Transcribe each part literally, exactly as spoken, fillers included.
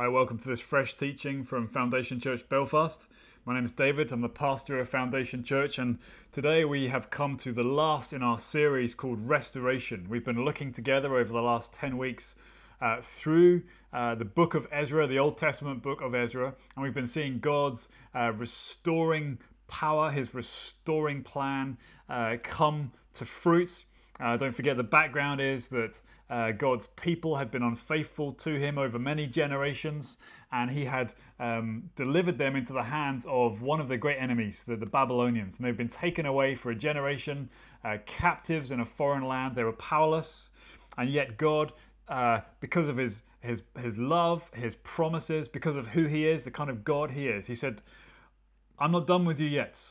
Hi, welcome to this fresh teaching from Foundation Church Belfast. My name is David, I'm the pastor of Foundation Church, and today we have come to the last in our series called Restoration. We've been looking together over the last ten weeks uh, through uh, the book of Ezra, the Old Testament book of Ezra, and we've been seeing God's uh, restoring power, his restoring plan uh, come to fruit. Uh, don't forget the background is that uh, God's people had been unfaithful to him over many generations, and he had um, delivered them into the hands of one of their great enemies, the, the Babylonians. And they've been taken away for a generation, uh, captives in a foreign land. They were powerless, and yet God, uh, because of his, his, his love, his promises, because of who he is, the kind of God he is, he said, I'm not done with you yet.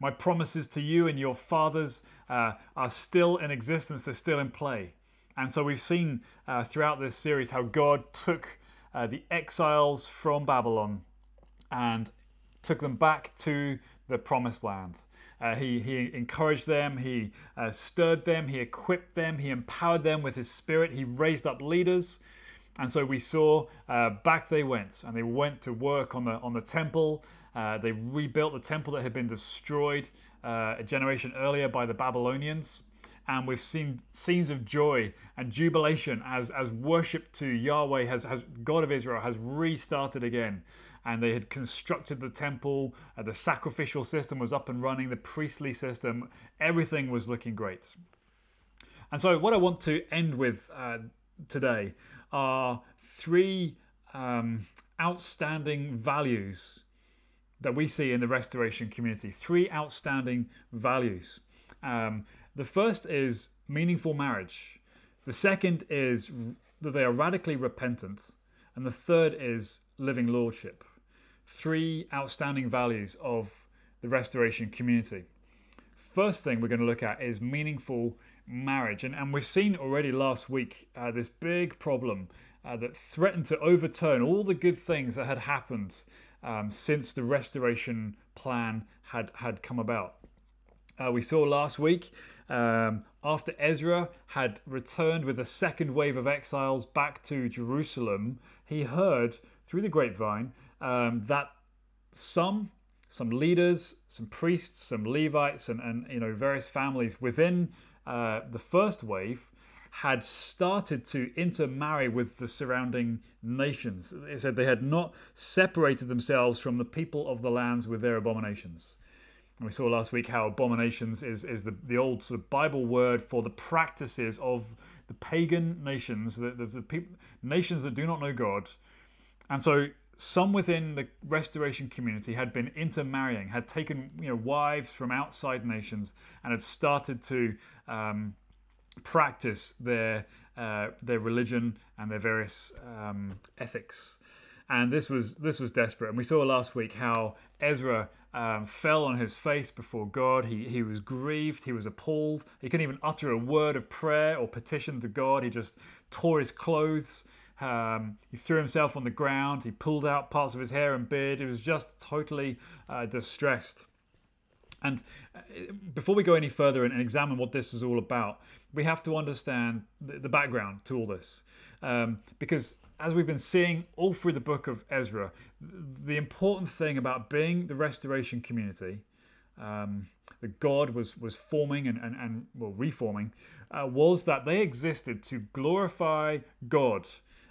My promises to you and your fathers uh, are still in existence. They're still in play. And so we've seen uh, throughout this series how God took uh, the exiles from Babylon and took them back to the promised land. Uh, he, he encouraged them. He uh, stirred them. He equipped them. He empowered them with his spirit. He raised up leaders. And so we saw uh, back they went, and they went to work on the on the temple. Uh, they rebuilt the temple that had been destroyed uh, a generation earlier by the Babylonians. And we've seen scenes of joy and jubilation as, as worship to Yahweh, has, has God of Israel, has restarted again. And they had constructed the temple. Uh, the sacrificial system was up and running. The priestly system, everything was looking great. And so what I want to end with uh, today are three um, outstanding values that we see in the restoration community. Three outstanding values. Um, the first is meaningful marriage. The second is that they are radically repentant. And the third is living lordship. Three outstanding values of the restoration community. First thing we're going to look at is meaningful marriage. And, and we've seen already last week uh, this big problem uh, that threatened to overturn all the good things that had happened Um, since the restoration plan had, had come about. Uh, we saw last week, um, after Ezra had returned with a second wave of exiles back to Jerusalem, he heard through the grapevine um, that some some leaders, some priests, some Levites, and, and you know various families within uh, the first wave had started to intermarry with the surrounding nations. It said they had not separated themselves from the people of the lands with their abominations. And we saw last week how abominations is, is the, the old sort of Bible word for the practices of the pagan nations, the, the, the people, nations that do not know God. And so some within the restoration community had been intermarrying, had taken you know wives from outside nations and had started to Um, practice their uh, their religion and their various um, ethics, and this was this was desperate. And we saw last week how Ezra um, fell on his face before God. He he was grieved. He was appalled. He couldn't even utter a word of prayer or petition to God. He just tore his clothes. Um, he threw himself on the ground. He pulled out parts of his hair and beard. He was just totally uh, distressed. And before we go any further and examine what this is all about, we have to understand the background to all this. Um, because as we've been seeing all through the book of Ezra, the important thing about being the restoration community um, that God was, was forming and, and, and well, reforming uh, was that they existed to glorify God.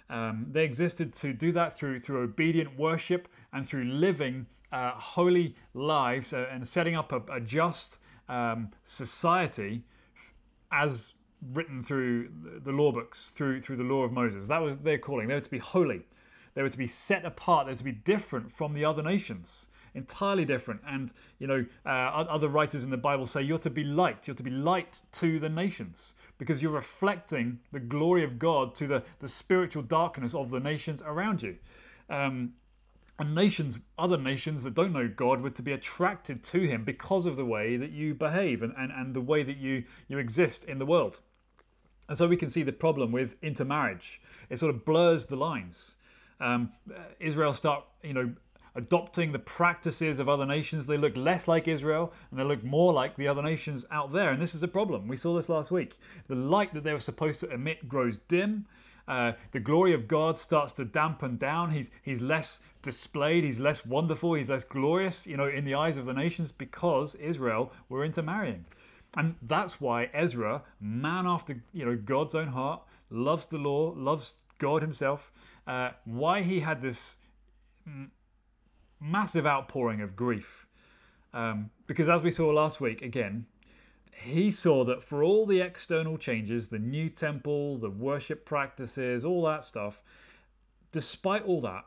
Um, they existed to do that through, through obedient worship and through living Uh, holy lives uh, and setting up a, a just um, society as written through the law books, through through the law of Moses. That was their calling. They were to be holy. They were to be set apart. They were to be different from the other nations, entirely different. And, you know, uh, other writers in the Bible say you're to be light. You're to be light to the nations because you're reflecting the glory of God to the, the spiritual darkness of the nations around you. Um And nations, other nations that don't know God were to be attracted to him because of the way that you behave and, and, and the way that you, you exist in the world. And so we can see the problem with intermarriage. It sort of blurs the lines. Um, Israel start, you know, adopting the practices of other nations. They look less like Israel and they look more like the other nations out there. And this is a problem. We saw this last week. The light that they were supposed to emit grows dim. Uh, the glory of God starts to dampen down. He's he's less displayed. He's less wonderful. He's less glorious, you know, in the eyes of the nations, because Israel were intermarrying. And that's why Ezra, man after, you know, God's own heart, loves the law, loves God himself, uh, why he had this m- massive outpouring of grief. Um, because as we saw last week, again, he saw that for all the external changes, the new temple, the worship practices, all that stuff, despite all that,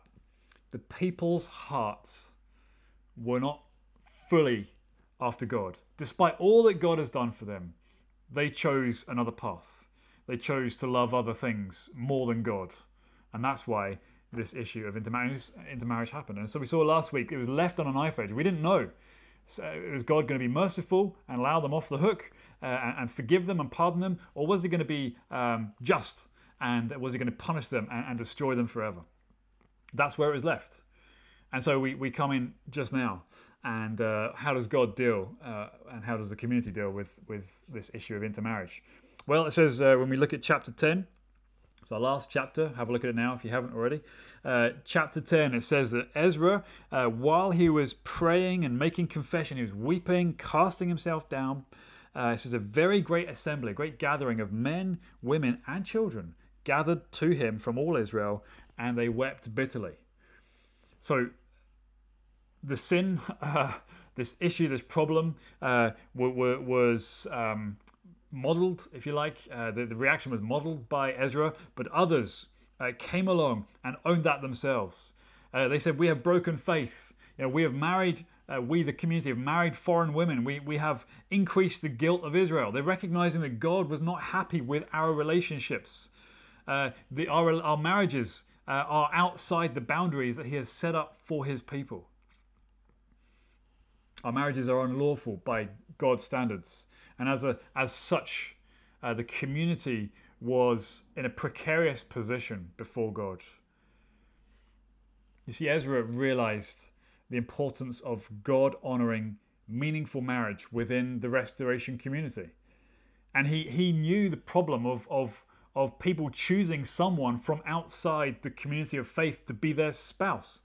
the people's hearts were not fully after God. Despite all that God has done for them, they chose another path. They chose to love other things more than God. And that's why this issue of intermarriage, intermarriage happened. And so we saw last week, it was left on a knife edge. We didn't know. So was God going to be merciful and allow them off the hook uh, and forgive them and pardon them? Or was he going to be um, just, and was he going to punish them and, and destroy them forever? That's where it was left. And so we, we come in just now. And uh, how does God deal uh, and how does the community deal with, with this issue of intermarriage? Well, it says uh, when we look at chapter ten, it's our last chapter. Have a look at it now if you haven't already. Uh, chapter ten, it says that Ezra, uh, while he was praying and making confession, he was weeping, casting himself down. Uh, this is a very great assembly, a great gathering of men, women, and children gathered to him from all Israel, and they wept bitterly. So the sin, uh, this issue, this problem uh, w- w- was... Um, modeled, if you like, uh, the, the reaction was modeled by Ezra, but others uh, came along and owned that themselves. Uh, they said, we have broken faith. You know, we have married, uh, we the community have married foreign women. We we have increased the guilt of Israel. They're recognizing that God was not happy with our relationships. Uh, the, our, our marriages uh, are outside the boundaries that he has set up for his people. Our marriages are unlawful by God's standards. And as a as such, uh, the community was in a precarious position before God. You see, Ezra realized the importance of God honoring meaningful marriage within the restoration community. And he, he knew the problem of, of, of people choosing someone from outside the community of faith to be their spouse.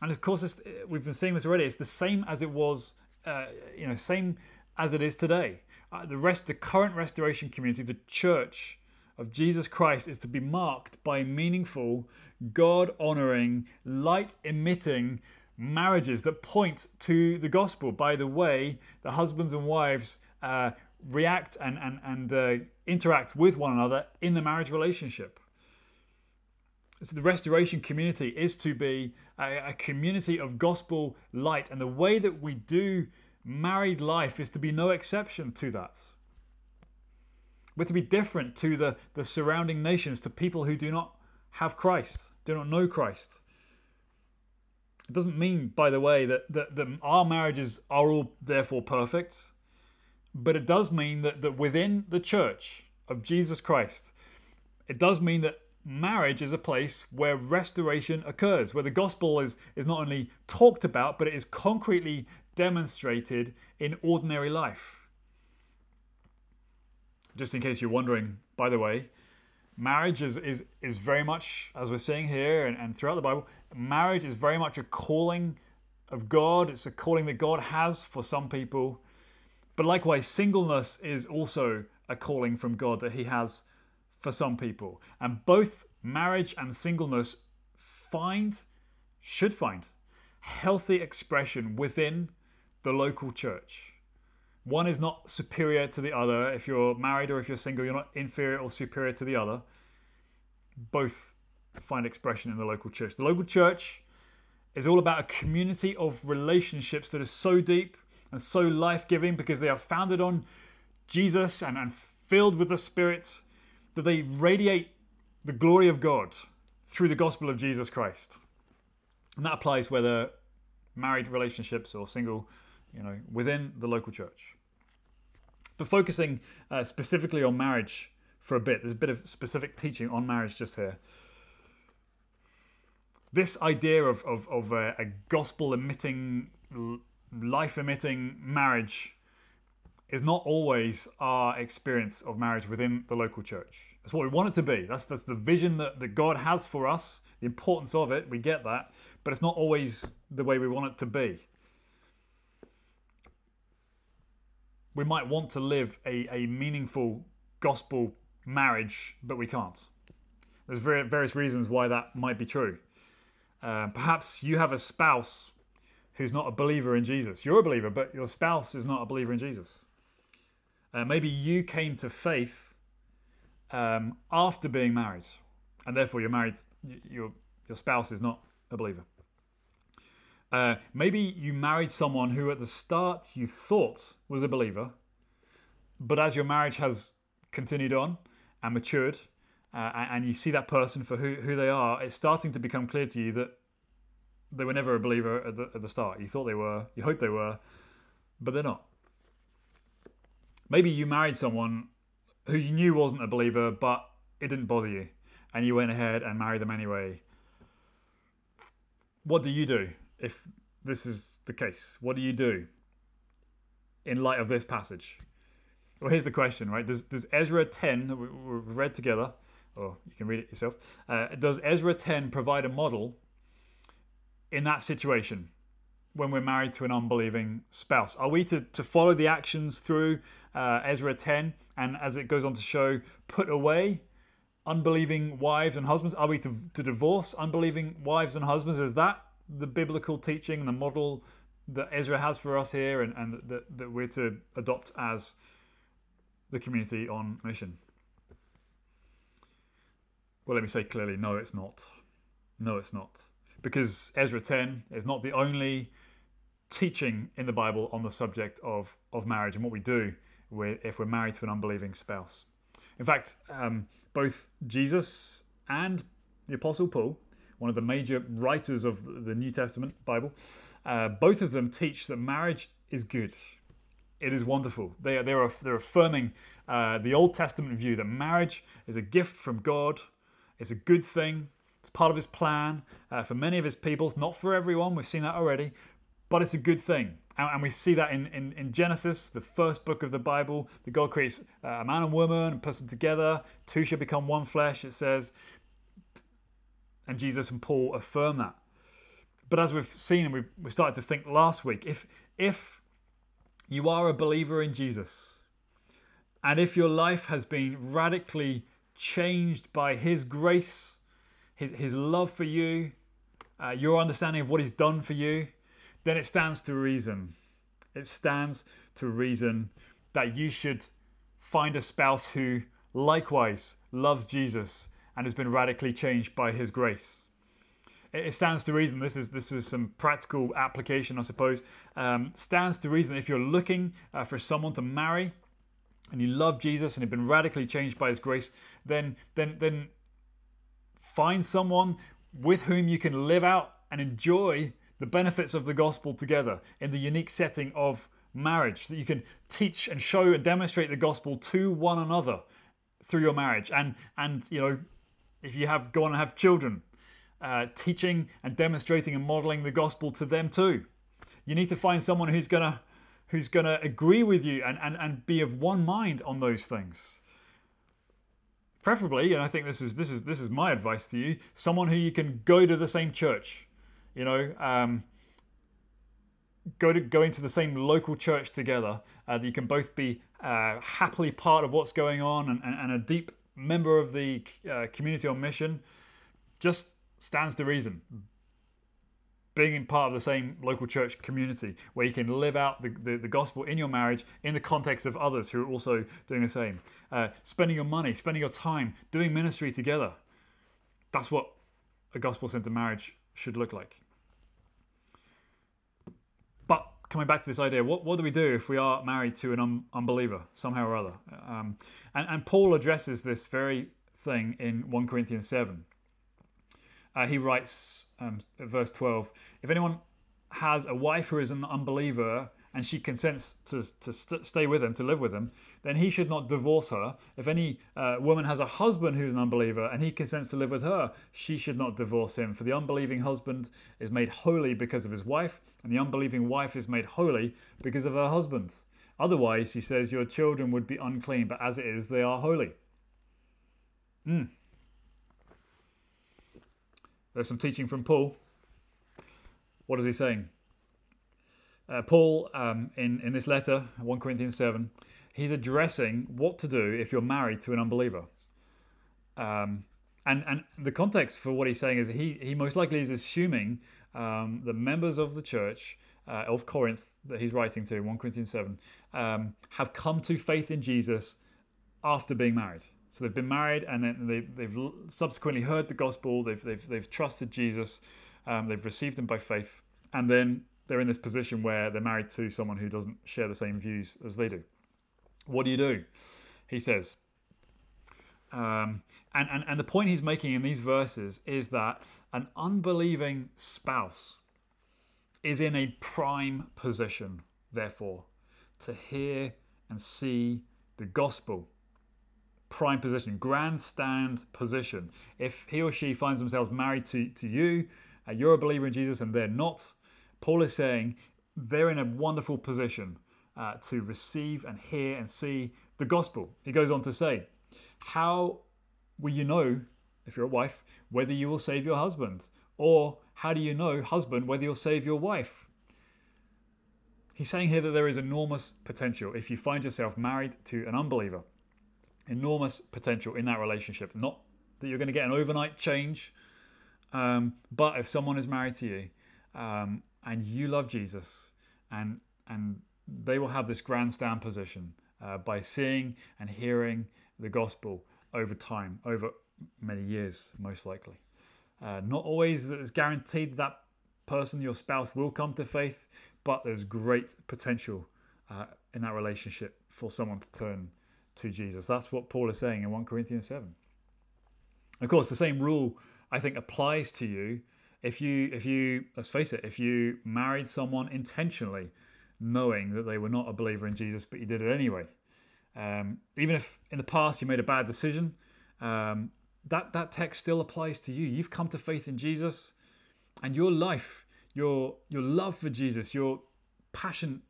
And of course, it's, we've been seeing this already. It's the same as it was, uh, you know, same... as it is today. Uh, the rest, the current restoration community, the church of Jesus Christ, is to be marked by meaningful, God-honoring, light-emitting marriages that point to the gospel. By the way, the husbands and wives uh, react and, and, and uh, interact with one another in the marriage relationship. So the restoration community is to be a, a community of gospel light, and the way that we do married life is to be no exception to that. We're to be different to the, the surrounding nations, to people who do not have Christ, do not know Christ. It doesn't mean, by the way, that, that, that our marriages are all therefore perfect, but it does mean that, that within the church of Jesus Christ, it does mean that marriage is a place where restoration occurs, where the gospel is, is not only talked about, but it is concretely demonstrated in ordinary life. Just in case you're wondering, by the way, marriage is is, is very much, as we're seeing here and, and throughout the Bible, marriage is very much a calling of God. It's a calling that God has for some people. But likewise, singleness is also a calling from God that he has for some people. And both marriage and singleness find, should find, healthy expression within the local church. One is not superior to the other. If you're married or if you're single, you're not inferior or superior to the other. Both find expression in the local church. The local church is all about a community of relationships that is so deep and so life-giving because they are founded on Jesus and, and filled with the Spirit, that they radiate the glory of God through the gospel of Jesus Christ. And that applies whether married relationships or single, you know, within the local church. But focusing uh, specifically on marriage for a bit, there's a bit of specific teaching on marriage just here. This idea of, of, of a, a gospel-emitting, life-emitting marriage is not always our experience of marriage within the local church. That's what we want it to be. That's that's the vision that, that God has for us, the importance of it. We get that, but it's not always the way we want it to be. We might want to live a, a meaningful gospel marriage, but we can't. There's various reasons why that might be true. Uh, perhaps you have a spouse who's not a believer in Jesus. You're a believer, but your spouse is not a believer in Jesus. Uh, maybe you came to faith um, after being married, and therefore you're married. Your your spouse is not a believer. Uh, maybe you married someone who at the start you thought was a believer, but as your marriage has continued on and matured, uh, and you see that person for who, who they are, it's starting to become clear to you that they were never a believer at the, at the start. You thought they were, you hoped they were, but they're not. Maybe you married someone who you knew wasn't a believer, but it didn't bother you, and you went ahead and married them anyway. What do you do if this is the case? What do you do in light of this passage? Well, here's the question, right? Does, does Ezra ten, that we, we've read together, or you can read it yourself, uh, does Ezra ten provide a model in that situation when we're married to an unbelieving spouse? Are we to, to follow the actions through uh, Ezra ten, and as it goes on to show, put away unbelieving wives and husbands? Are we to, to divorce unbelieving wives and husbands? Is that the biblical teaching and the model that Ezra has for us here, and, and that, that we're to adopt as the community on mission? Well, let me say clearly, no, it's not. No, it's not. Because Ezra ten is not the only teaching in the Bible on the subject of, of marriage and what we do with, if we're married to an unbelieving spouse. In fact, um, both Jesus and the Apostle Paul, one of the major writers of the New Testament Bible, uh, both of them teach that marriage is good. It is wonderful. They are, they're, they're affirming uh, the Old Testament view that marriage is a gift from God. It's a good thing. It's part of his plan uh, for many of his people. It's not for everyone. We've seen that already. But it's a good thing. And, and we see that in, in, in Genesis, the first book of the Bible, that God creates uh, a man and woman and puts them together. Two shall become one flesh, it says. And Jesus and Paul affirm that. But as we've seen and we we started to think last week, if if you are a believer in Jesus, and if your life has been radically changed by his grace, his, his love for you, uh, your understanding of what he's done for you, then it stands to reason. It stands to reason that you should find a spouse who likewise loves Jesus and has been radically changed by his grace. It stands to reason, this is this is some practical application, I suppose, um, stands to reason if you're looking uh, for someone to marry and you love Jesus and have been radically changed by his grace, then, then, then find someone with whom you can live out and enjoy the benefits of the gospel together in the unique setting of marriage, that you can teach and show and demonstrate the gospel to one another through your marriage. And, and you know, if you have go on and have children, uh, teaching and demonstrating and modeling the gospel to them too. You need to find someone who's gonna who's gonna agree with you and, and, and be of one mind on those things. Preferably, and I think this is this is this is my advice to you, someone who you can go to the same church, you know, um, go to go into the same local church together, uh, that you can both be uh, happily part of what's going on and, and, and a deep member of the uh, community on mission. Just stands to reason. Being in part of the same local church community where you can live out the, the, the gospel in your marriage in the context of others who are also doing the same. Uh, spending your money, spending your time, doing ministry together. That's what a gospel-centered marriage should look like. But coming back to this idea, what, what do we do if we are married to an un- unbeliever somehow or other? Um, and, and Paul addresses this very thing in First Corinthians seven. Uh, he writes um, at verse twelve, if anyone has a wife who is an unbeliever and she consents to, to st- stay with him, to live with him, then he should not divorce her. If any uh, woman has a husband who is an unbeliever and he consents to live with her, she should not divorce him. For the unbelieving husband is made holy because of his wife, and the unbelieving wife is made holy because of her husband. Otherwise, he says, your children would be unclean, but as it is, they are holy. Mm. There's some teaching from Paul. What is he saying? Uh, Paul, um, in, in this letter, First Corinthians seven, he's addressing what to do if you're married to an unbeliever. Um, and, and the context for what he's saying is he, he most likely is assuming um, the members of the church uh, of Corinth that he's writing to, First Corinthians seven, um, have come to faith in Jesus after being married. So they've been married, and then they, they've subsequently heard the gospel. They've they've they've trusted Jesus. Um, they've received him by faith, and then they're in this position where they're married to someone who doesn't share the same views as they do. What do you do? He says. Um, and and and the point he's making in these verses is that an unbelieving spouse is in a prime position, therefore, to hear and see the gospel. Prime position, grandstand position. If he or she finds themselves married to, to you, and you're a believer in Jesus and they're not, Paul is saying they're in a wonderful position uh, to receive and hear and see the gospel. He goes on to say, how will you know, if you're a wife, whether you will save your husband? Or how do you know, husband, whether you'll save your wife? He's saying here that there is enormous potential if you find yourself married to an unbeliever. Enormous potential in that relationship. Not that you're going to get an overnight change, um, but if someone is married to you um, and you love Jesus, and and they will have this grandstand position uh, by seeing and hearing the gospel over time, over many years, most likely. Uh, not always that it's guaranteed that person, your spouse, will come to faith, but there's great potential uh, in that relationship for someone to turn to Jesus. That's what Paul is saying in First Corinthians seven. Of course, the same rule, I think, applies to you if you, if you, let's face it, if you married someone intentionally knowing that they were not a believer in Jesus, but you did it anyway. Um, even if in the past you made a bad decision, um, that, that text still applies to you. You've come to faith in Jesus, and your life, your, your love for Jesus, your passion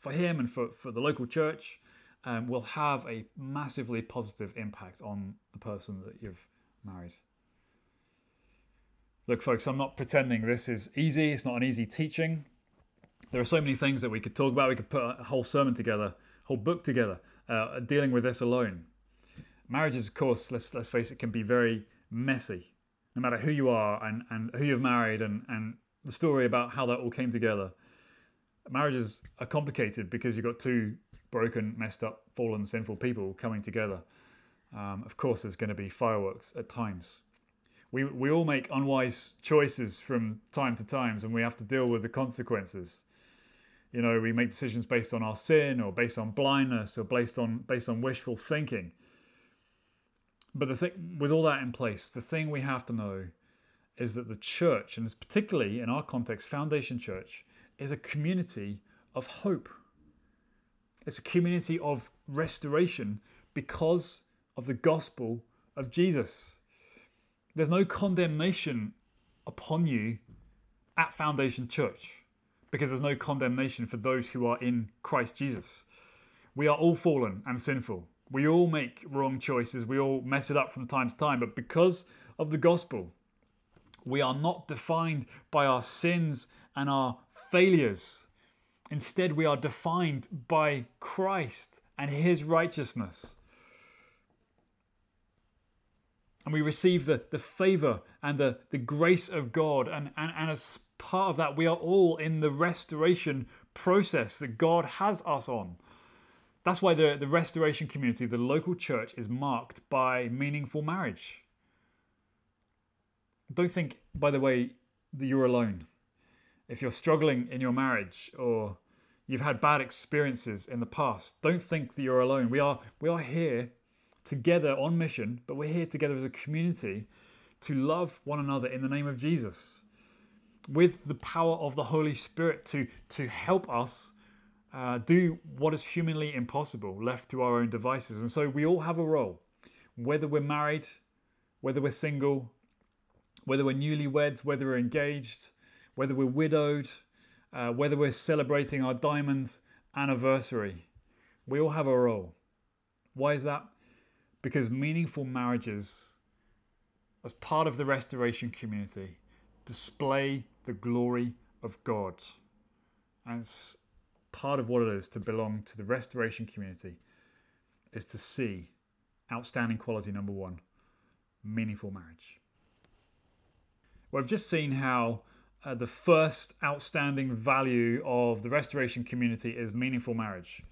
for him and for, for the local church, Um, will have a massively positive impact on the person that you've married. Look, folks, I'm not pretending this is easy. It's not an easy teaching. There are so many things that we could talk about. We could put a whole sermon together, a whole book together, uh, dealing with this alone. Marriages, of course, let's let's face it, can be very messy. No matter who you are and, and who you've married and, and the story about how that all came together. Marriages are complicated because you've got two broken, messed up, fallen, sinful people coming together. Um, of course, there's going to be fireworks at times. We we all make unwise choices from time to time, and we have to deal with the consequences. You know, we make decisions based on our sin, or based on blindness, or based on based on wishful thinking. But the thing, with all that in place, the thing we have to know is that the church, and particularly in our context, Foundation Church, is a community of hope. It's a community of restoration because of the gospel of Jesus. There's no condemnation upon you at Foundation Church because there's no condemnation for those who are in Christ Jesus. We are all fallen and sinful. We all make wrong choices. We all mess it up from time to time. But because of the gospel, we are not defined by our sins and our failures. Instead, we are defined by Christ and his righteousness. And we receive the, the favour and the, the grace of God. And, and, and as part of that, we are all in the restoration process that God has us on. That's why the, the restoration community, the local church, is marked by meaningful marriage. Don't think, by the way, that you're alone. If you're struggling in your marriage or you've had bad experiences in the past, don't think that you're alone. We are we are here together on mission, but we're here together as a community to love one another in the name of Jesus, with the power of the Holy Spirit to, to help us uh, do what is humanly impossible, left to our own devices. And so we all have a role, whether we're married, whether we're single, whether we're newlyweds, whether we're engaged, whether we're widowed, uh, whether we're celebrating our diamond anniversary. We all have a role. Why is that? Because meaningful marriages as part of the Restoration community, display the glory of God. And it's part of what it is to belong to the Restoration community, is to see outstanding quality number one, meaningful marriage. Well, I've just seen how uh, the first outstanding value of the Restoration community is meaningful marriage.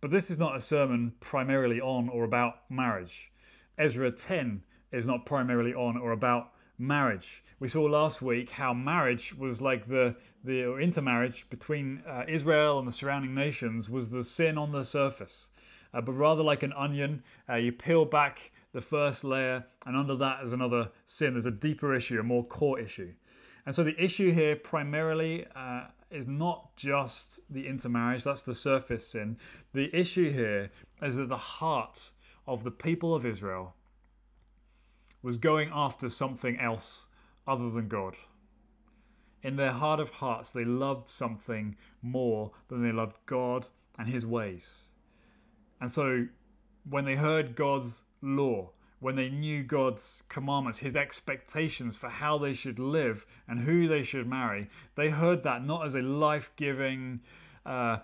But this is not a sermon primarily on or about marriage. Ezra ten is not primarily on or about marriage. We saw last week how marriage was like the, the or intermarriage between uh, Israel and the surrounding nations was the sin on the surface. Uh, but rather like an onion, uh, you peel back the first layer, and under that is another sin. There's a deeper issue, a more core issue. And so the issue here primarily uh, is not just the intermarriage, that's the surface sin. The issue here is that the heart of the people of Israel was going after something else other than God. In their heart of hearts, they loved something more than they loved God and his ways. And so when they heard God's law, when they knew God's commandments, his expectations for how they should live and who they should marry, they heard that not as a life-giving uh,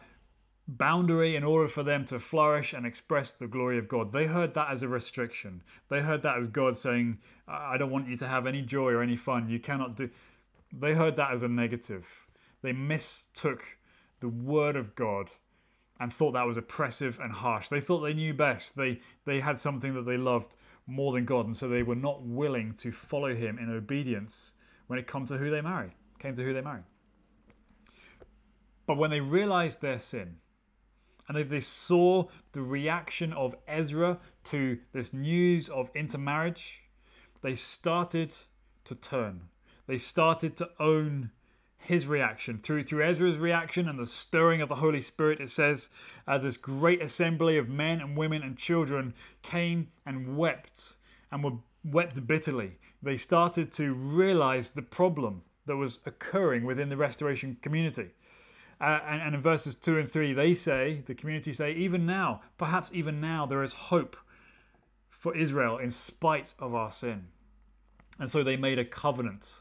boundary in order for them to flourish and express the glory of God. They heard that as a restriction. They heard that as God saying, I don't want you to have any joy or any fun. You cannot do... They heard that as a negative. They mistook the word of God and thought that was oppressive and harsh. They thought they knew best. They they had something that they loved more than God, and so they were not willing to follow him in obedience when it came to who they marry, came to who they marry. But when they realized their sin, and they, they saw the reaction of Ezra to this news of intermarriage, they started to turn. They started to own his reaction. Through through Ezra's reaction and the stirring of the Holy Spirit, it says, uh, this great assembly of men and women and children came and wept, and were wept bitterly. They started to realize the problem that was occurring within the Restoration community. Uh, and, and in verses two and three, they say, the community say, even now, perhaps even now, there is hope for Israel in spite of our sin. And so they made a covenant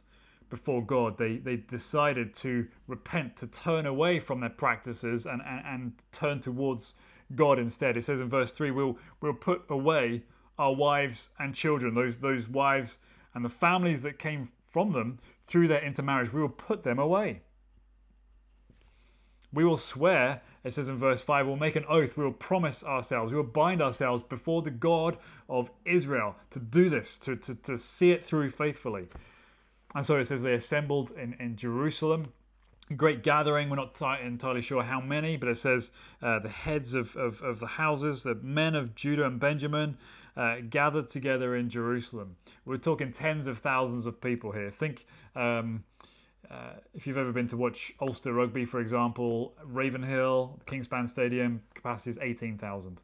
before God. They they decided to repent, to turn away from their practices and, and, and turn towards God instead. It says in verse three, we'll we'll put away our wives and children, those those wives and the families that came from them through their intermarriage. We will put them away. We will swear, it says in verse five, we'll make an oath, we will promise ourselves, we will bind ourselves before the God of Israel to do this, to to, to see it through faithfully. And so it says they assembled in, in Jerusalem. Great gathering. We're not t- entirely sure how many, but it says uh, the heads of, of, of the houses, the men of Judah and Benjamin, uh, gathered together in Jerusalem. We're talking tens of thousands of people here. Think um, uh, if you've ever been to watch Ulster Rugby, for example, Ravenhill, Kingspan Stadium, capacity is eighteen thousand.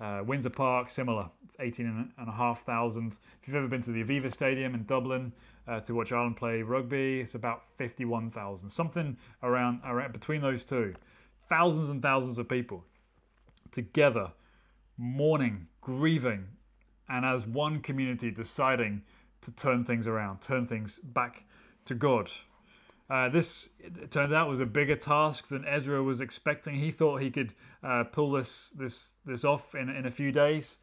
Uh, Windsor Park, similar, eighteen and a half thousand. If you've ever been to the Aviva Stadium in Dublin uh, to watch Ireland play rugby, it's about fifty-one thousand. Something around, around between those two. Thousands and thousands of people together, mourning, grieving, and as one community deciding to turn things around, turn things back to God. Uh, this, it turns out, was a bigger task than Ezra was expecting. He thought he could uh, pull this this this off in, in a few days.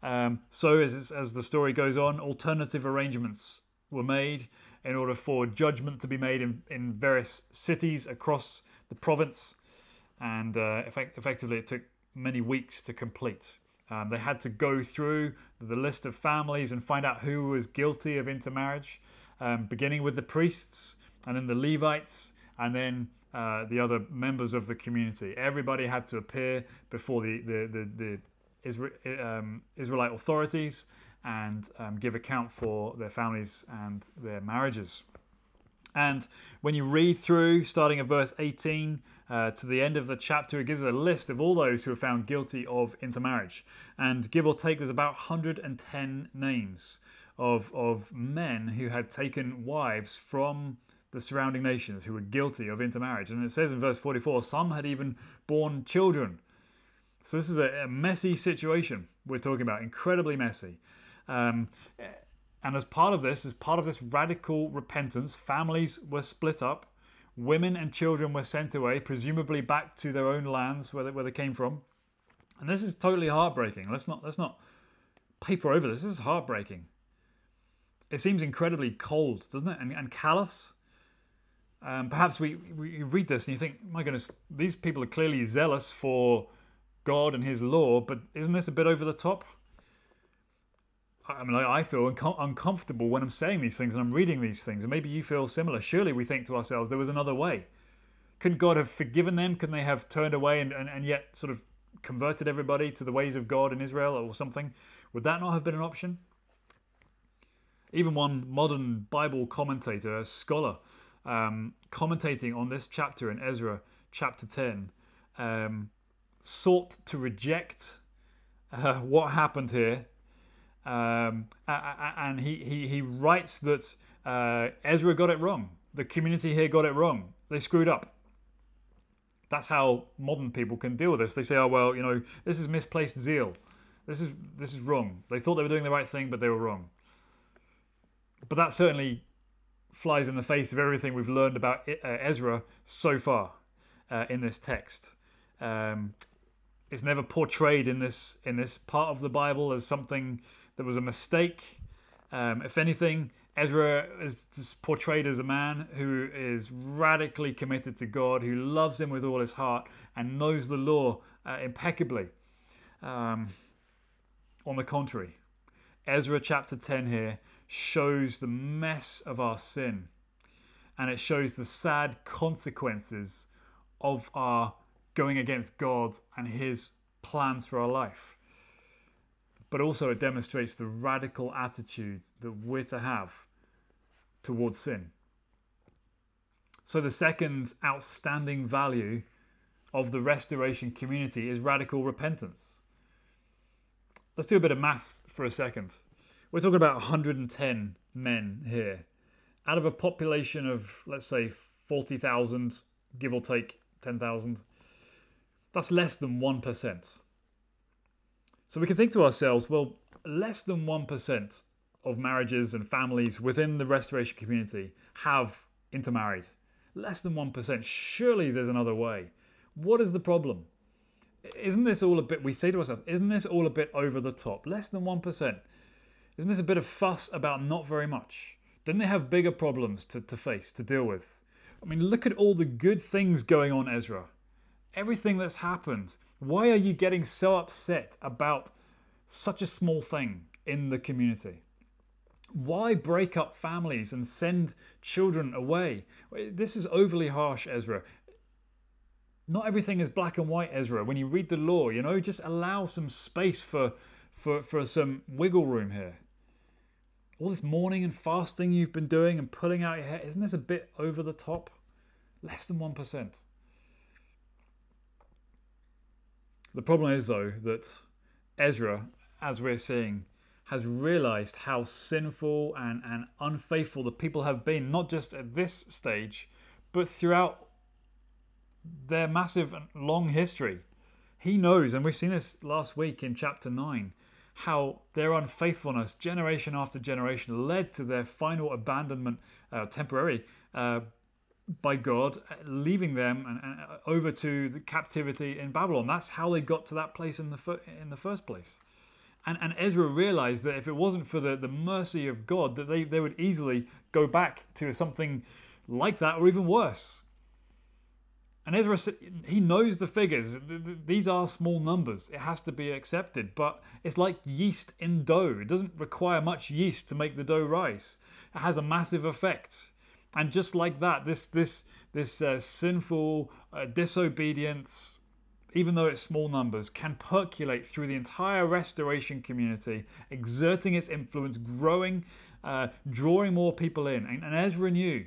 Um, so, as as the story goes on, alternative arrangements were made in order for judgment to be made in, in various cities across the province. And uh, effect- effectively, it took many weeks to complete. Um, they had to go through the list of families and find out who was guilty of intermarriage, um, beginning with the priests, and then the Levites, and then uh, the other members of the community. Everybody had to appear before the, the, the, the Isra- um, Israelite authorities and um, give account for their families and their marriages. And when you read through, starting at verse eighteen uh, to the end of the chapter, it gives a list of all those who are found guilty of intermarriage. And give or take, there's about one hundred ten names of, of men who had taken wives from the surrounding nations who were guilty of intermarriage. And it says in verse forty-four, some had even borne children. So this is a, a messy situation we're talking about, incredibly messy. Um, And as part of this, as part of this radical repentance, families were split up. Women and children were sent away, presumably back to their own lands where they, where they came from. And this is totally heartbreaking. Let's not let's not paper over this. This is heartbreaking. It seems incredibly cold, doesn't it? And, and callous. Um, perhaps we, we read this and you think, my goodness, these people are clearly zealous for God and his law, but isn't this a bit over the top? I mean, I feel uncom- uncomfortable when I'm saying these things and I'm reading these things. And maybe you feel similar. Surely we think to ourselves, there was another way. Couldn't God have forgiven them? Couldn't they have turned away and, and, and yet sort of converted everybody to the ways of God in Israel or something? Would that not have been an option? Even one modern Bible commentator, a scholar, um, commentating on this chapter in Ezra, chapter ten, um, sought to reject uh, what happened here. Um, and he, he, he writes that uh, Ezra got it wrong. The community here got it wrong. They screwed up. That's how modern people can deal with this. They say, oh, well, you know, this is misplaced zeal. This is this is wrong. They thought they were doing the right thing, but they were wrong. But that certainly flies in the face of everything we've learned about Ezra so far uh, in this text. Um, it's never portrayed in this in this part of the Bible as something... There was a mistake. Um, if anything, Ezra is portrayed as a man who is radically committed to God, who loves him with all his heart and knows the law uh, impeccably. Um, on the contrary, Ezra chapter ten here shows the mess of our sin, and it shows the sad consequences of our going against God and his plans for our life. But also it demonstrates the radical attitude that we're to have towards sin. So the second outstanding value of the restoration community is radical repentance. Let's do a bit of maths for a second. We're talking about one hundred ten men here. Out of a population of, let's say, forty thousand, give or take ten thousand, that's less than one percent. So we can think to ourselves, well, less than one percent of marriages and families within the restoration community have intermarried. Less than one percent. Surely there's another way. What is the problem? Isn't this all a bit, we say to ourselves, isn't this all a bit over the top? Less than one percent. Isn't this a bit of fuss about not very much? Didn't they have bigger problems to, to face, to deal with? I mean, look at all the good things going on, Ezra. Everything that's happened. Why are you getting so upset about such a small thing in the community? Why break up families and send children away? This is overly harsh, Ezra. Not everything is black and white, Ezra. When you read the law, you know, just allow some space for, for, for some wiggle room here. All this mourning and fasting you've been doing and pulling out your hair, isn't this a bit over the top? Less than one percent. The problem is, though, that Ezra, as we're seeing, has realised how sinful and, and unfaithful the people have been, not just at this stage, but throughout their massive and long history. He knows, and we've seen this last week in chapter nine, how their unfaithfulness, generation after generation, led to their final abandonment, uh, temporary, uh, by God, leaving them and, and over to the captivity in Babylon. That's how they got to that place in the fir- in the first place. And and Ezra realized that if it wasn't for the, the mercy of God, that they, they would easily go back to something like that or even worse. And Ezra, he knows the figures. These are small numbers. It has to be accepted. But it's like yeast in dough. It doesn't require much yeast to make the dough rise. It has a massive effect. And just like that, this this this uh, sinful uh, disobedience, even though it's small numbers, can percolate through the entire restoration community, exerting its influence, growing, uh, drawing more people in. And, and Ezra knew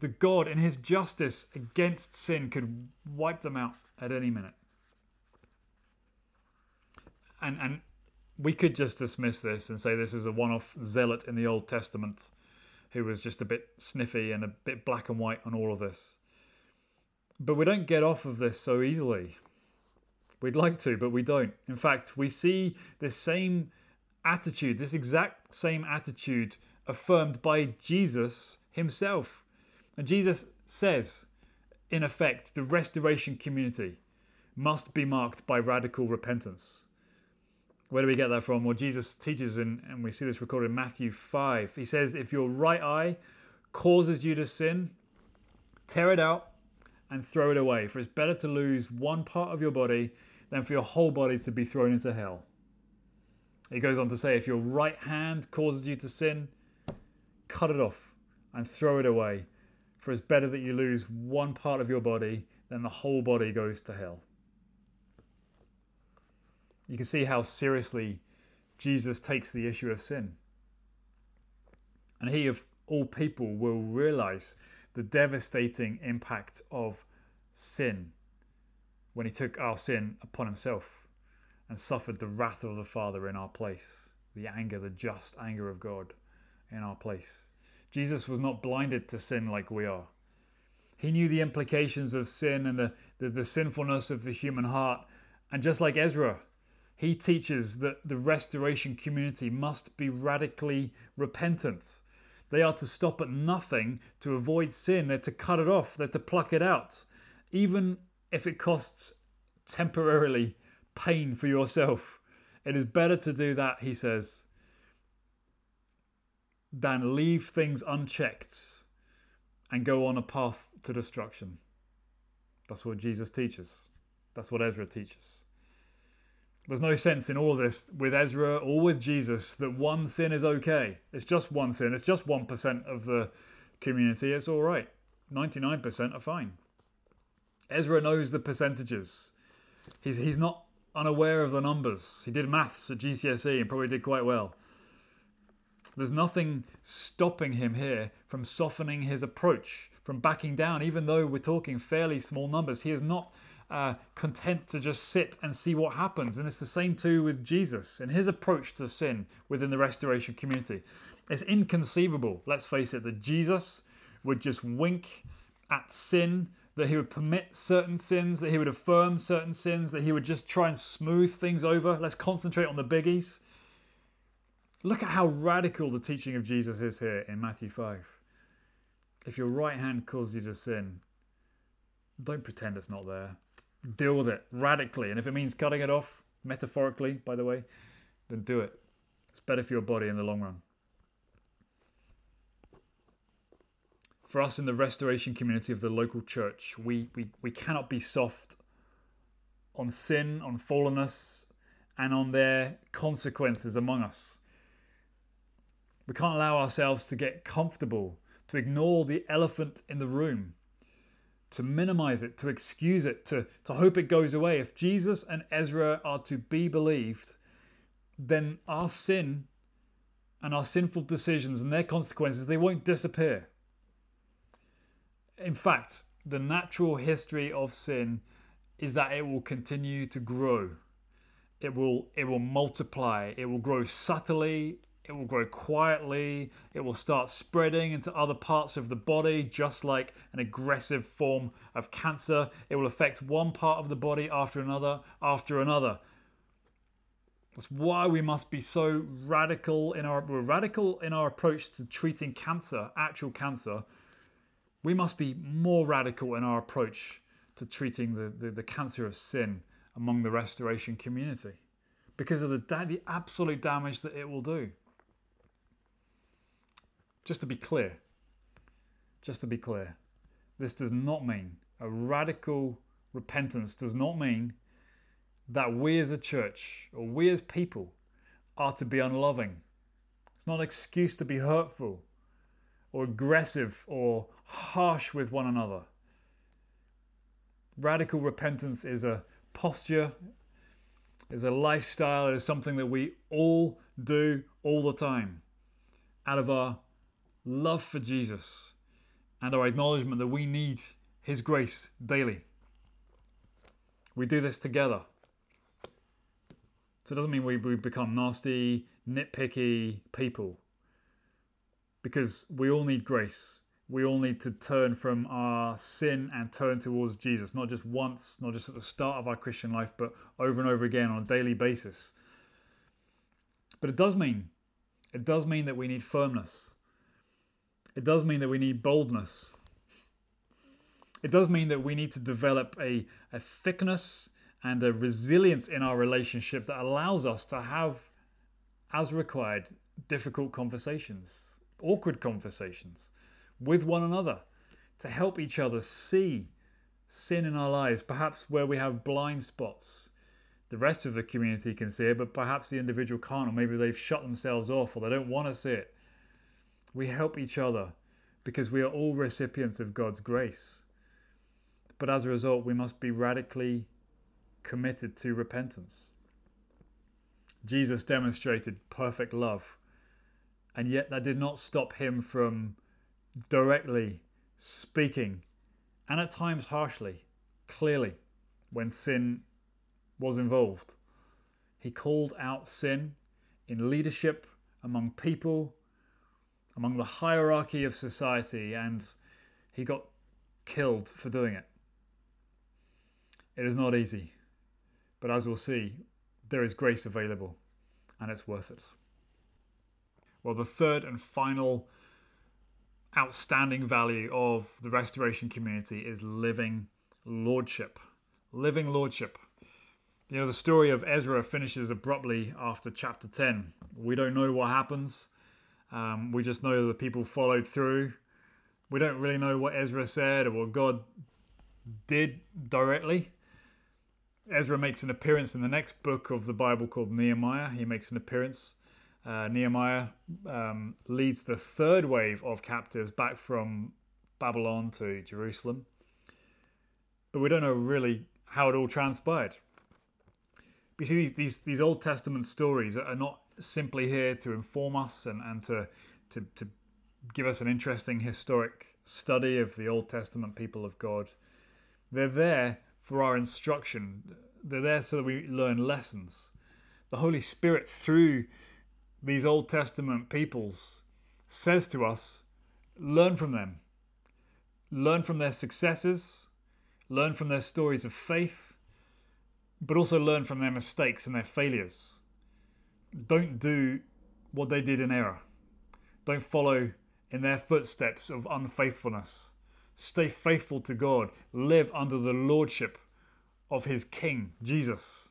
that God, in his justice against sin, could wipe them out at any minute. And and we could just dismiss this and say this is a one-off zealot in the Old Testament who was just a bit sniffy and a bit black and white on all of this. But we don't get off of this so easily. We'd like to, but we don't. In fact, we see this same attitude, this exact same attitude affirmed by Jesus himself. And Jesus says, in effect, the restoration community must be marked by radical repentance. Where do we get that from? Well, Jesus teaches, in, and we see this recorded in Matthew five. He says, if your right eye causes you to sin, tear it out and throw it away. For it's better to lose one part of your body than for your whole body to be thrown into hell. He goes on to say, if your right hand causes you to sin, cut it off and throw it away. For it's better that you lose one part of your body than the whole body goes to hell. You can see how seriously Jesus takes the issue of sin. And he, of all people, will realize the devastating impact of sin when he took our sin upon himself and suffered the wrath of the Father in our place, the anger, the just anger of God in our place. Jesus was not blinded to sin like we are. He knew the implications of sin and the, the, the sinfulness of the human heart. And just like Ezra, he teaches that the restoration community must be radically repentant. They are to stop at nothing to avoid sin. They're to cut it off. They're to pluck it out, even if it costs temporarily pain for yourself. It is better to do that, he says, than leave things unchecked and go on a path to destruction. That's what Jesus teaches. That's what Ezra teaches. There's no sense in all this with Ezra or with Jesus that one sin is okay. It's just one sin. It's just one percent of the community. It's all right. ninety-nine percent are fine. Ezra knows the percentages. He's, he's not unaware of the numbers. He did maths at G C S E and probably did quite well. There's nothing stopping him here from softening his approach, from backing down, even though we're talking fairly small numbers. He is not Uh, content to just sit and see what happens. And it's the same too with Jesus and his approach to sin within the restoration community. It's inconceivable, let's face it, that Jesus would just wink at sin, that he would permit certain sins, that he would affirm certain sins, that he would just try and smooth things over. Let's concentrate on the biggies. Look at how radical the teaching of Jesus is here in Matthew five. If your right hand causes you to sin, don't pretend it's not there. Deal with it radically, and if it means cutting it off, metaphorically, by the way, then do it. It's better for your body in the long run. For us in the restoration community of the local church, we we, we cannot be soft on sin, on fallenness, and on their consequences among us. We can't allow ourselves to get comfortable, to ignore the elephant in the room, to minimize it, to excuse it, to, to hope it goes away. If Jesus and Ezra are to be believed, then our sin and our sinful decisions and their consequences, they won't disappear. In fact, the natural history of sin is that it will continue to grow. It will, it will multiply. It will grow subtly. It will grow quietly. It will start spreading into other parts of the body, just like an aggressive form of cancer. It will affect one part of the body after another, after another. That's why we must be so radical in our, we're radical in our approach to treating cancer, actual cancer. We must be more radical in our approach to treating the, the, the cancer of sin among the restoration community because of the, the absolute damage that it will do. Just to be clear, just to be clear, this does not mean, a radical repentance does not mean that we as a church or we as people are to be unloving. It's not an excuse to be hurtful or aggressive or harsh with one another. Radical repentance is a posture, is a lifestyle, is something that we all do all the time out of our love for Jesus and our acknowledgement that we need his grace daily. We do this together. So it doesn't mean we, we become nasty, nitpicky people, because we all need grace. We all need to turn from our sin and turn towards Jesus, not just once, not just at the start of our Christian life, but over and over again on a daily basis. But it does mean, it does mean that we need firmness. It does mean that we need boldness. It does mean that we need to develop a, a thickness and a resilience in our relationship that allows us to have, as required, difficult conversations, awkward conversations with one another, to help each other see sin in our lives, perhaps where we have blind spots. The rest of the community can see it, but perhaps the individual can't, or maybe they've shut themselves off or they don't want to see it. We help each other because we are all recipients of God's grace. But as a result, we must be radically committed to repentance. Jesus demonstrated perfect love, and yet that did not stop him from directly speaking, and at times harshly, clearly, when sin was involved. He called out sin in leadership, among people, among the hierarchy of society, and he got killed for doing it. It is not easy, but as we'll see, there is grace available, and it's worth it. Well, the third and final outstanding value of the restoration community is living lordship. Living lordship. You know, the story of Ezra finishes abruptly after chapter ten. We don't know what happens. Um, we just know that the people followed through. We don't really know what Ezra said or what God did directly. Ezra makes an appearance in the next book of the Bible called Nehemiah. He makes an appearance. Uh, Nehemiah um, leads the third wave of captives back from Babylon to Jerusalem. But we don't know really how it all transpired. You see, these these Old Testament stories are not simply here to inform us and, and to, to to give us an interesting historic study of the Old Testament people of God. They're there for our instruction. They're there so that we learn lessons. The Holy Spirit, through these Old Testament peoples, says to us, learn from them. Learn from their successes. Learn from their stories of faith. But also learn from their mistakes and their failures. Don't do what they did in error. Don't follow in their footsteps of unfaithfulness. Stay faithful to God. Live under the lordship of his King, Jesus.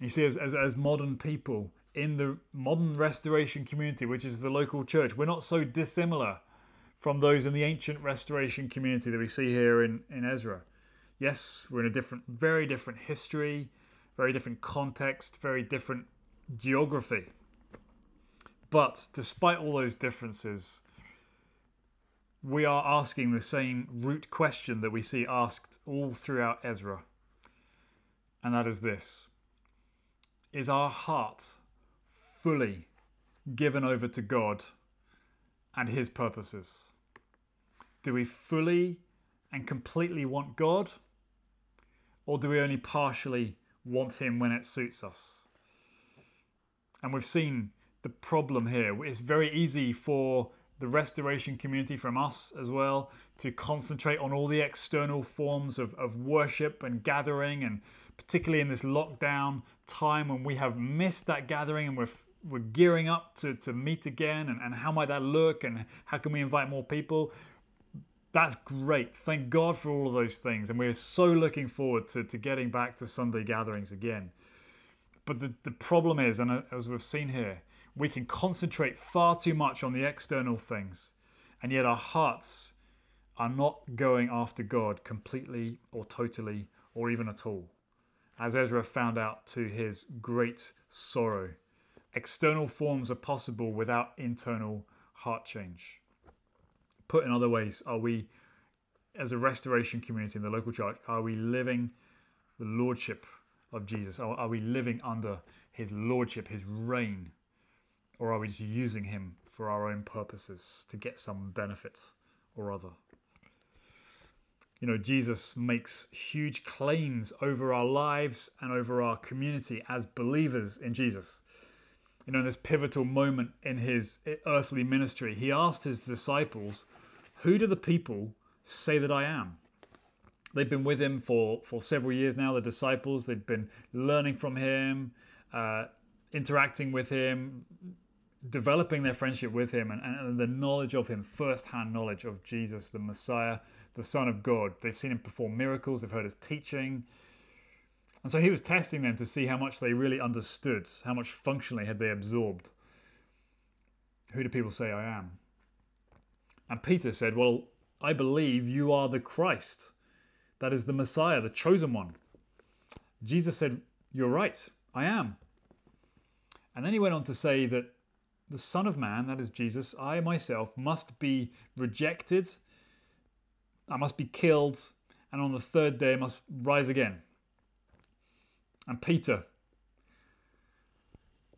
You see, as, as, as modern people in the modern restoration community, which is the local church, we're not so dissimilar from those in the ancient restoration community that we see here in, in Ezra. Yes, we're in a different, very different history, very different context, very different geography. But despite all those differences, we are asking the same root question that we see asked all throughout Ezra. And that is this: is our heart fully given over to God and his purposes? Do we fully and completely want God? Or do we only partially want him when it suits us? And we've seen the problem here. It's very easy for the restoration community, from us as well, to concentrate on all the external forms of, of worship and gathering, and particularly in this lockdown time when we have missed that gathering and we're we're gearing up to, to meet again, and, and how might that look, and how can we invite more people? That's great. Thank God for all of those things. And we're so looking forward to, to getting back to Sunday gatherings again. But the, the problem is, and as we've seen here, we can concentrate far too much on the external things, and yet our hearts are not going after God completely or totally or even at all. As Ezra found out to his great sorrow, external forms are possible without internal heart change. Put in other ways, are we, as a restoration community in the local church, are we living the lordship of Jesus? Are, are we living under his lordship, his reign? Or are we just using him for our own purposes to get some benefit or other? You know, Jesus makes huge claims over our lives and over our community as believers in Jesus. You know, in this pivotal moment in his earthly ministry, he asked his disciples, who do the people say that I am? They've been with him for, for several years now, the disciples. They've been learning from him. Uh, interacting with him, developing their friendship with him, and, and the knowledge of him, first-hand knowledge of Jesus, the Messiah, the Son of God. They've seen him perform miracles, they've heard his teaching. And so he was testing them to see how much they really understood, how much functionally had they absorbed. Who do people say I am? And Peter said, well, I believe you are the Christ. That is the Messiah, the chosen one. Jesus said, you're right, I am. And then he went on to say that the Son of Man, that is Jesus, I myself, must be rejected. I must be killed. And on the third day, I must rise again. And Peter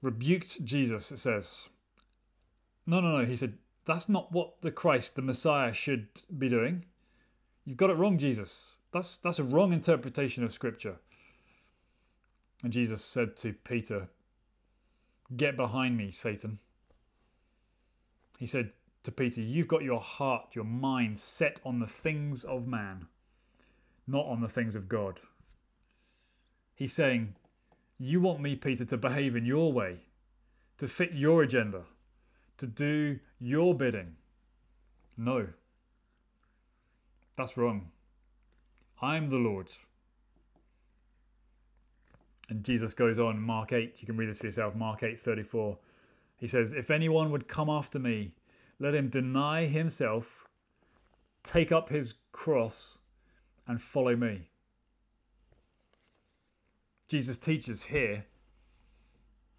rebuked Jesus, it says. No, no, no, he said, that's not what the Christ, the Messiah, should be doing. You've got it wrong, Jesus. That's that's a wrong interpretation of Scripture. And Jesus said to Peter, get behind me, Satan. He said to Peter, you've got your heart, your mind set on the things of man, not on the things of God. He's saying, you want me, Peter, to behave in your way, to fit your agenda, to do your bidding. No, that's wrong. I'm the Lord. And Jesus goes on, Mark eight, you can read this for yourself, Mark eight thirty-four. He says, if anyone would come after me, let him deny himself, take up his cross, and follow me. Jesus teaches here,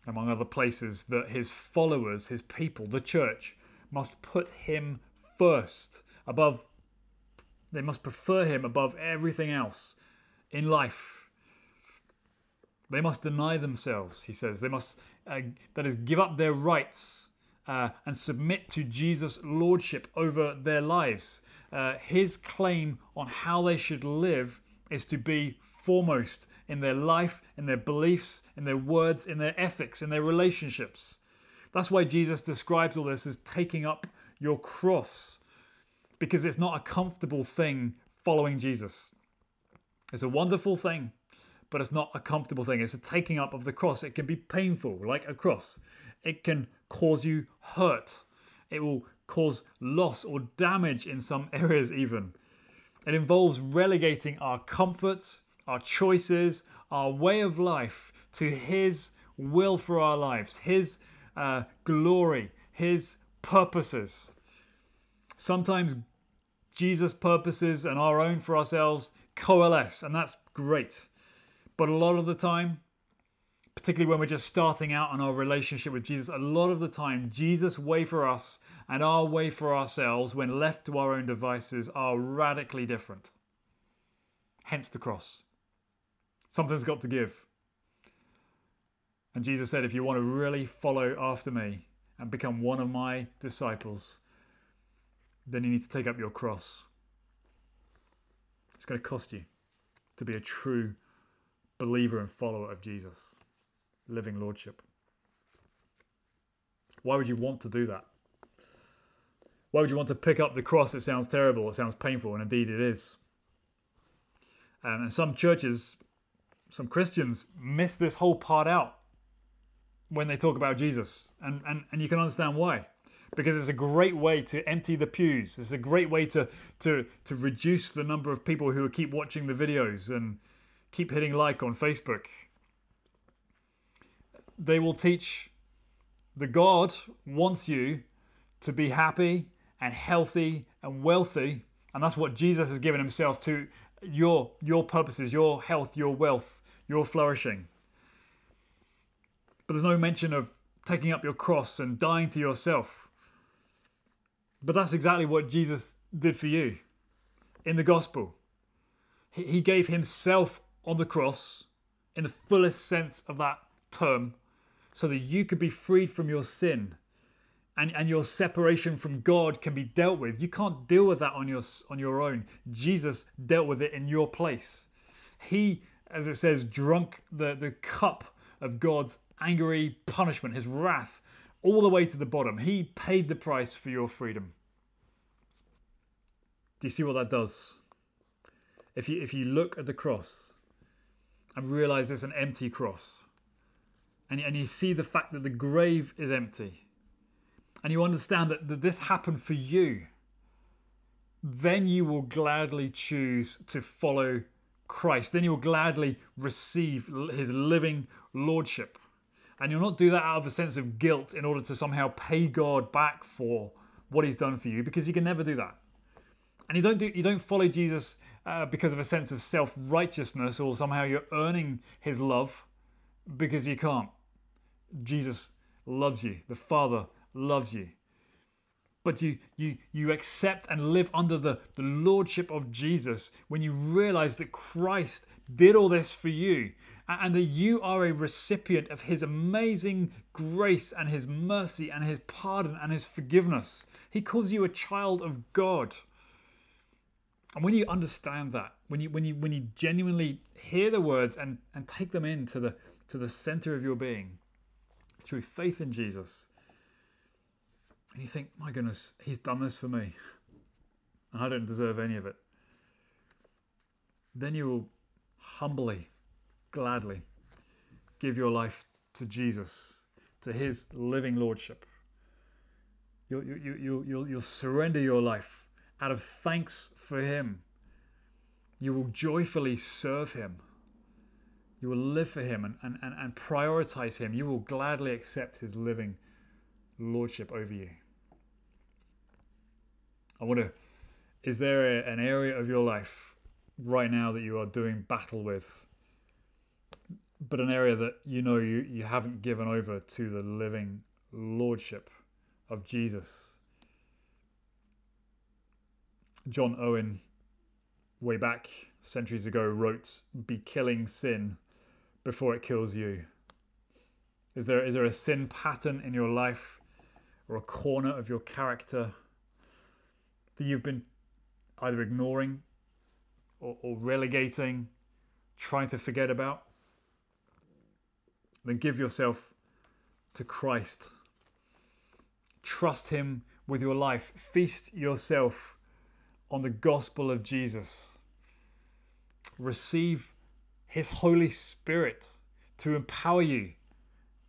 among other places, that his followers, his people, the church, must put him first, above. They must prefer him above everything else in life. They must deny themselves, he says. They must, uh, that is, give up their rights uh, and submit to Jesus' lordship over their lives. Uh, his claim on how they should live is to be foremost in their life, in their beliefs, in their words, in their ethics, in their relationships. That's why Jesus describes all this as taking up your cross, because it's not a comfortable thing following Jesus. It's a wonderful thing, but it's not a comfortable thing. It's a taking up of the cross. It can be painful, like a cross. It can cause you hurt. It will cause loss or damage in some areas even. It involves relegating our comforts, our choices, our way of life to his will for our lives, his uh, glory, his purposes. Sometimes Jesus' purposes and our own for ourselves coalesce, and that's great. But a lot of the time, particularly when we're just starting out on our relationship with Jesus, a lot of the time, Jesus' way for us and our way for ourselves, when left to our own devices, are radically different. Hence the cross. Something's got to give. And Jesus said, if you want to really follow after me and become one of my disciples, then you need to take up your cross. It's going to cost you to be a true believer and follower of Jesus, living lordship. Why would you want to do that? Why would you want to pick up the cross? It sounds terrible, it sounds painful, and indeed it is. Um, and some churches, some Christians miss this whole part out when they talk about Jesus. And, and, and you can understand why. Because it's a great way to empty the pews. It's a great way to, to, to reduce the number of people who keep watching the videos and keep hitting like on Facebook. They will teach that God wants you to be happy and healthy and wealthy. And that's what Jesus has given himself to, your, your purposes, your health, your wealth, your flourishing. But there's no mention of taking up your cross and dying to yourself. But that's exactly what Jesus did for you in the gospel. He gave himself on the cross in the fullest sense of that term so that you could be freed from your sin and, and your separation from God can be dealt with. You can't deal with that on your, on your own. Jesus dealt with it in your place. He, as it says, drunk the, the cup of God's angry punishment, his wrath, all the way to the bottom. He paid the price for your freedom. Do you see what that does? If you if you look at the cross and realize it's an empty cross and, and you see the fact that the grave is empty, and you understand that, that this happened for you, then you will gladly choose to follow Christ. Then you will gladly receive his living lordship. And you'll not do that out of a sense of guilt in order to somehow pay God back for what he's done for you, because you can never do that. And you don't do you don't follow Jesus uh, because of a sense of self-righteousness, or somehow you're earning his love, because you can't. Jesus loves you. The Father loves you. But you you you accept and live under the, the lordship of Jesus when you realize that Christ did all this for you, and that you are a recipient of his amazing grace and his mercy and his pardon and his forgiveness. He calls you a child of God. And when you understand that, when you when you when you genuinely hear the words and, and take them in to the to the center of your being through faith in Jesus, and you think, my goodness, he's done this for me, and I don't deserve any of it. Then you will humbly, gladly give your life to Jesus, to his living lordship. You'll, you, you, you, you'll, you'll surrender your life out of thanks for him. You will joyfully serve him. You will live for him and, and, and, and prioritize him. You will gladly accept his living lordship over you. I wonder, is there a, an area of your life right now that you are doing battle with, but an area that you know you, you haven't given over to the living lordship of Jesus? John Owen, way back centuries ago, wrote, "Be killing sin before it kills you." Is there is there a sin pattern in your life, or a corner of your character that you've been either ignoring or, or relegating, trying to forget about? Then give yourself to Christ. Trust him with your life. Feast yourself on the gospel of Jesus. Receive his Holy Spirit to empower you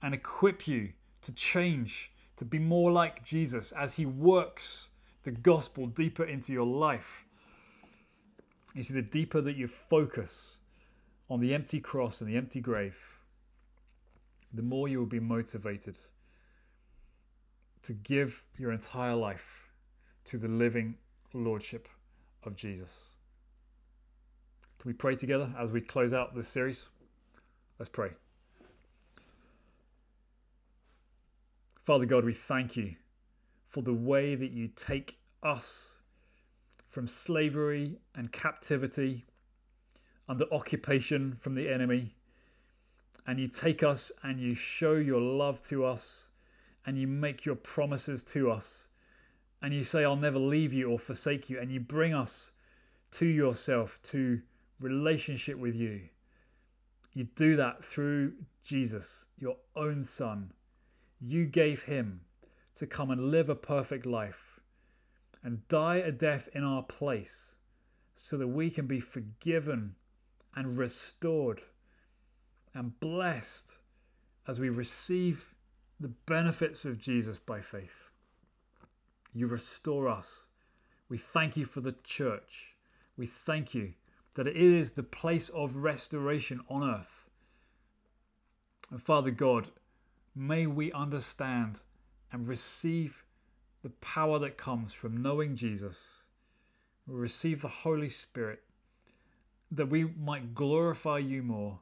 and equip you to change, to be more like Jesus as he works the gospel deeper into your life. You see, the deeper that you focus on the empty cross and the empty grave, the more you will be motivated to give your entire life to the living lordship of Jesus. Can we pray together as we close out this series? Let's pray. Father God, we thank you for the way that you take us from slavery and captivity, under occupation from the enemy, and you take us and you show your love to us, and you make your promises to us, and you say, I'll never leave you or forsake you, and you bring us to yourself, to relationship with you. You do that through Jesus, your own Son. You gave him to come and live a perfect life and die a death in our place so that we can be forgiven and restored and blessed as we receive the benefits of Jesus by faith. You restore us. We thank you for the church. We thank you that it is the place of restoration on earth. And Father God, may we understand and receive the power that comes from knowing Jesus. We receive the Holy Spirit that we might glorify you more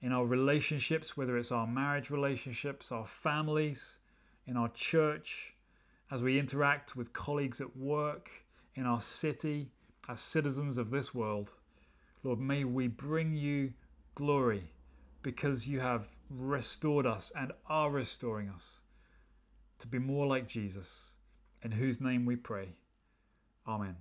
in our relationships, whether it's our marriage relationships, our families, in our church, as we interact with colleagues at work, in our city, as citizens of this world. Lord, may we bring you glory because you have restored us and are restoring us to be more like Jesus, in whose name we pray. Amen.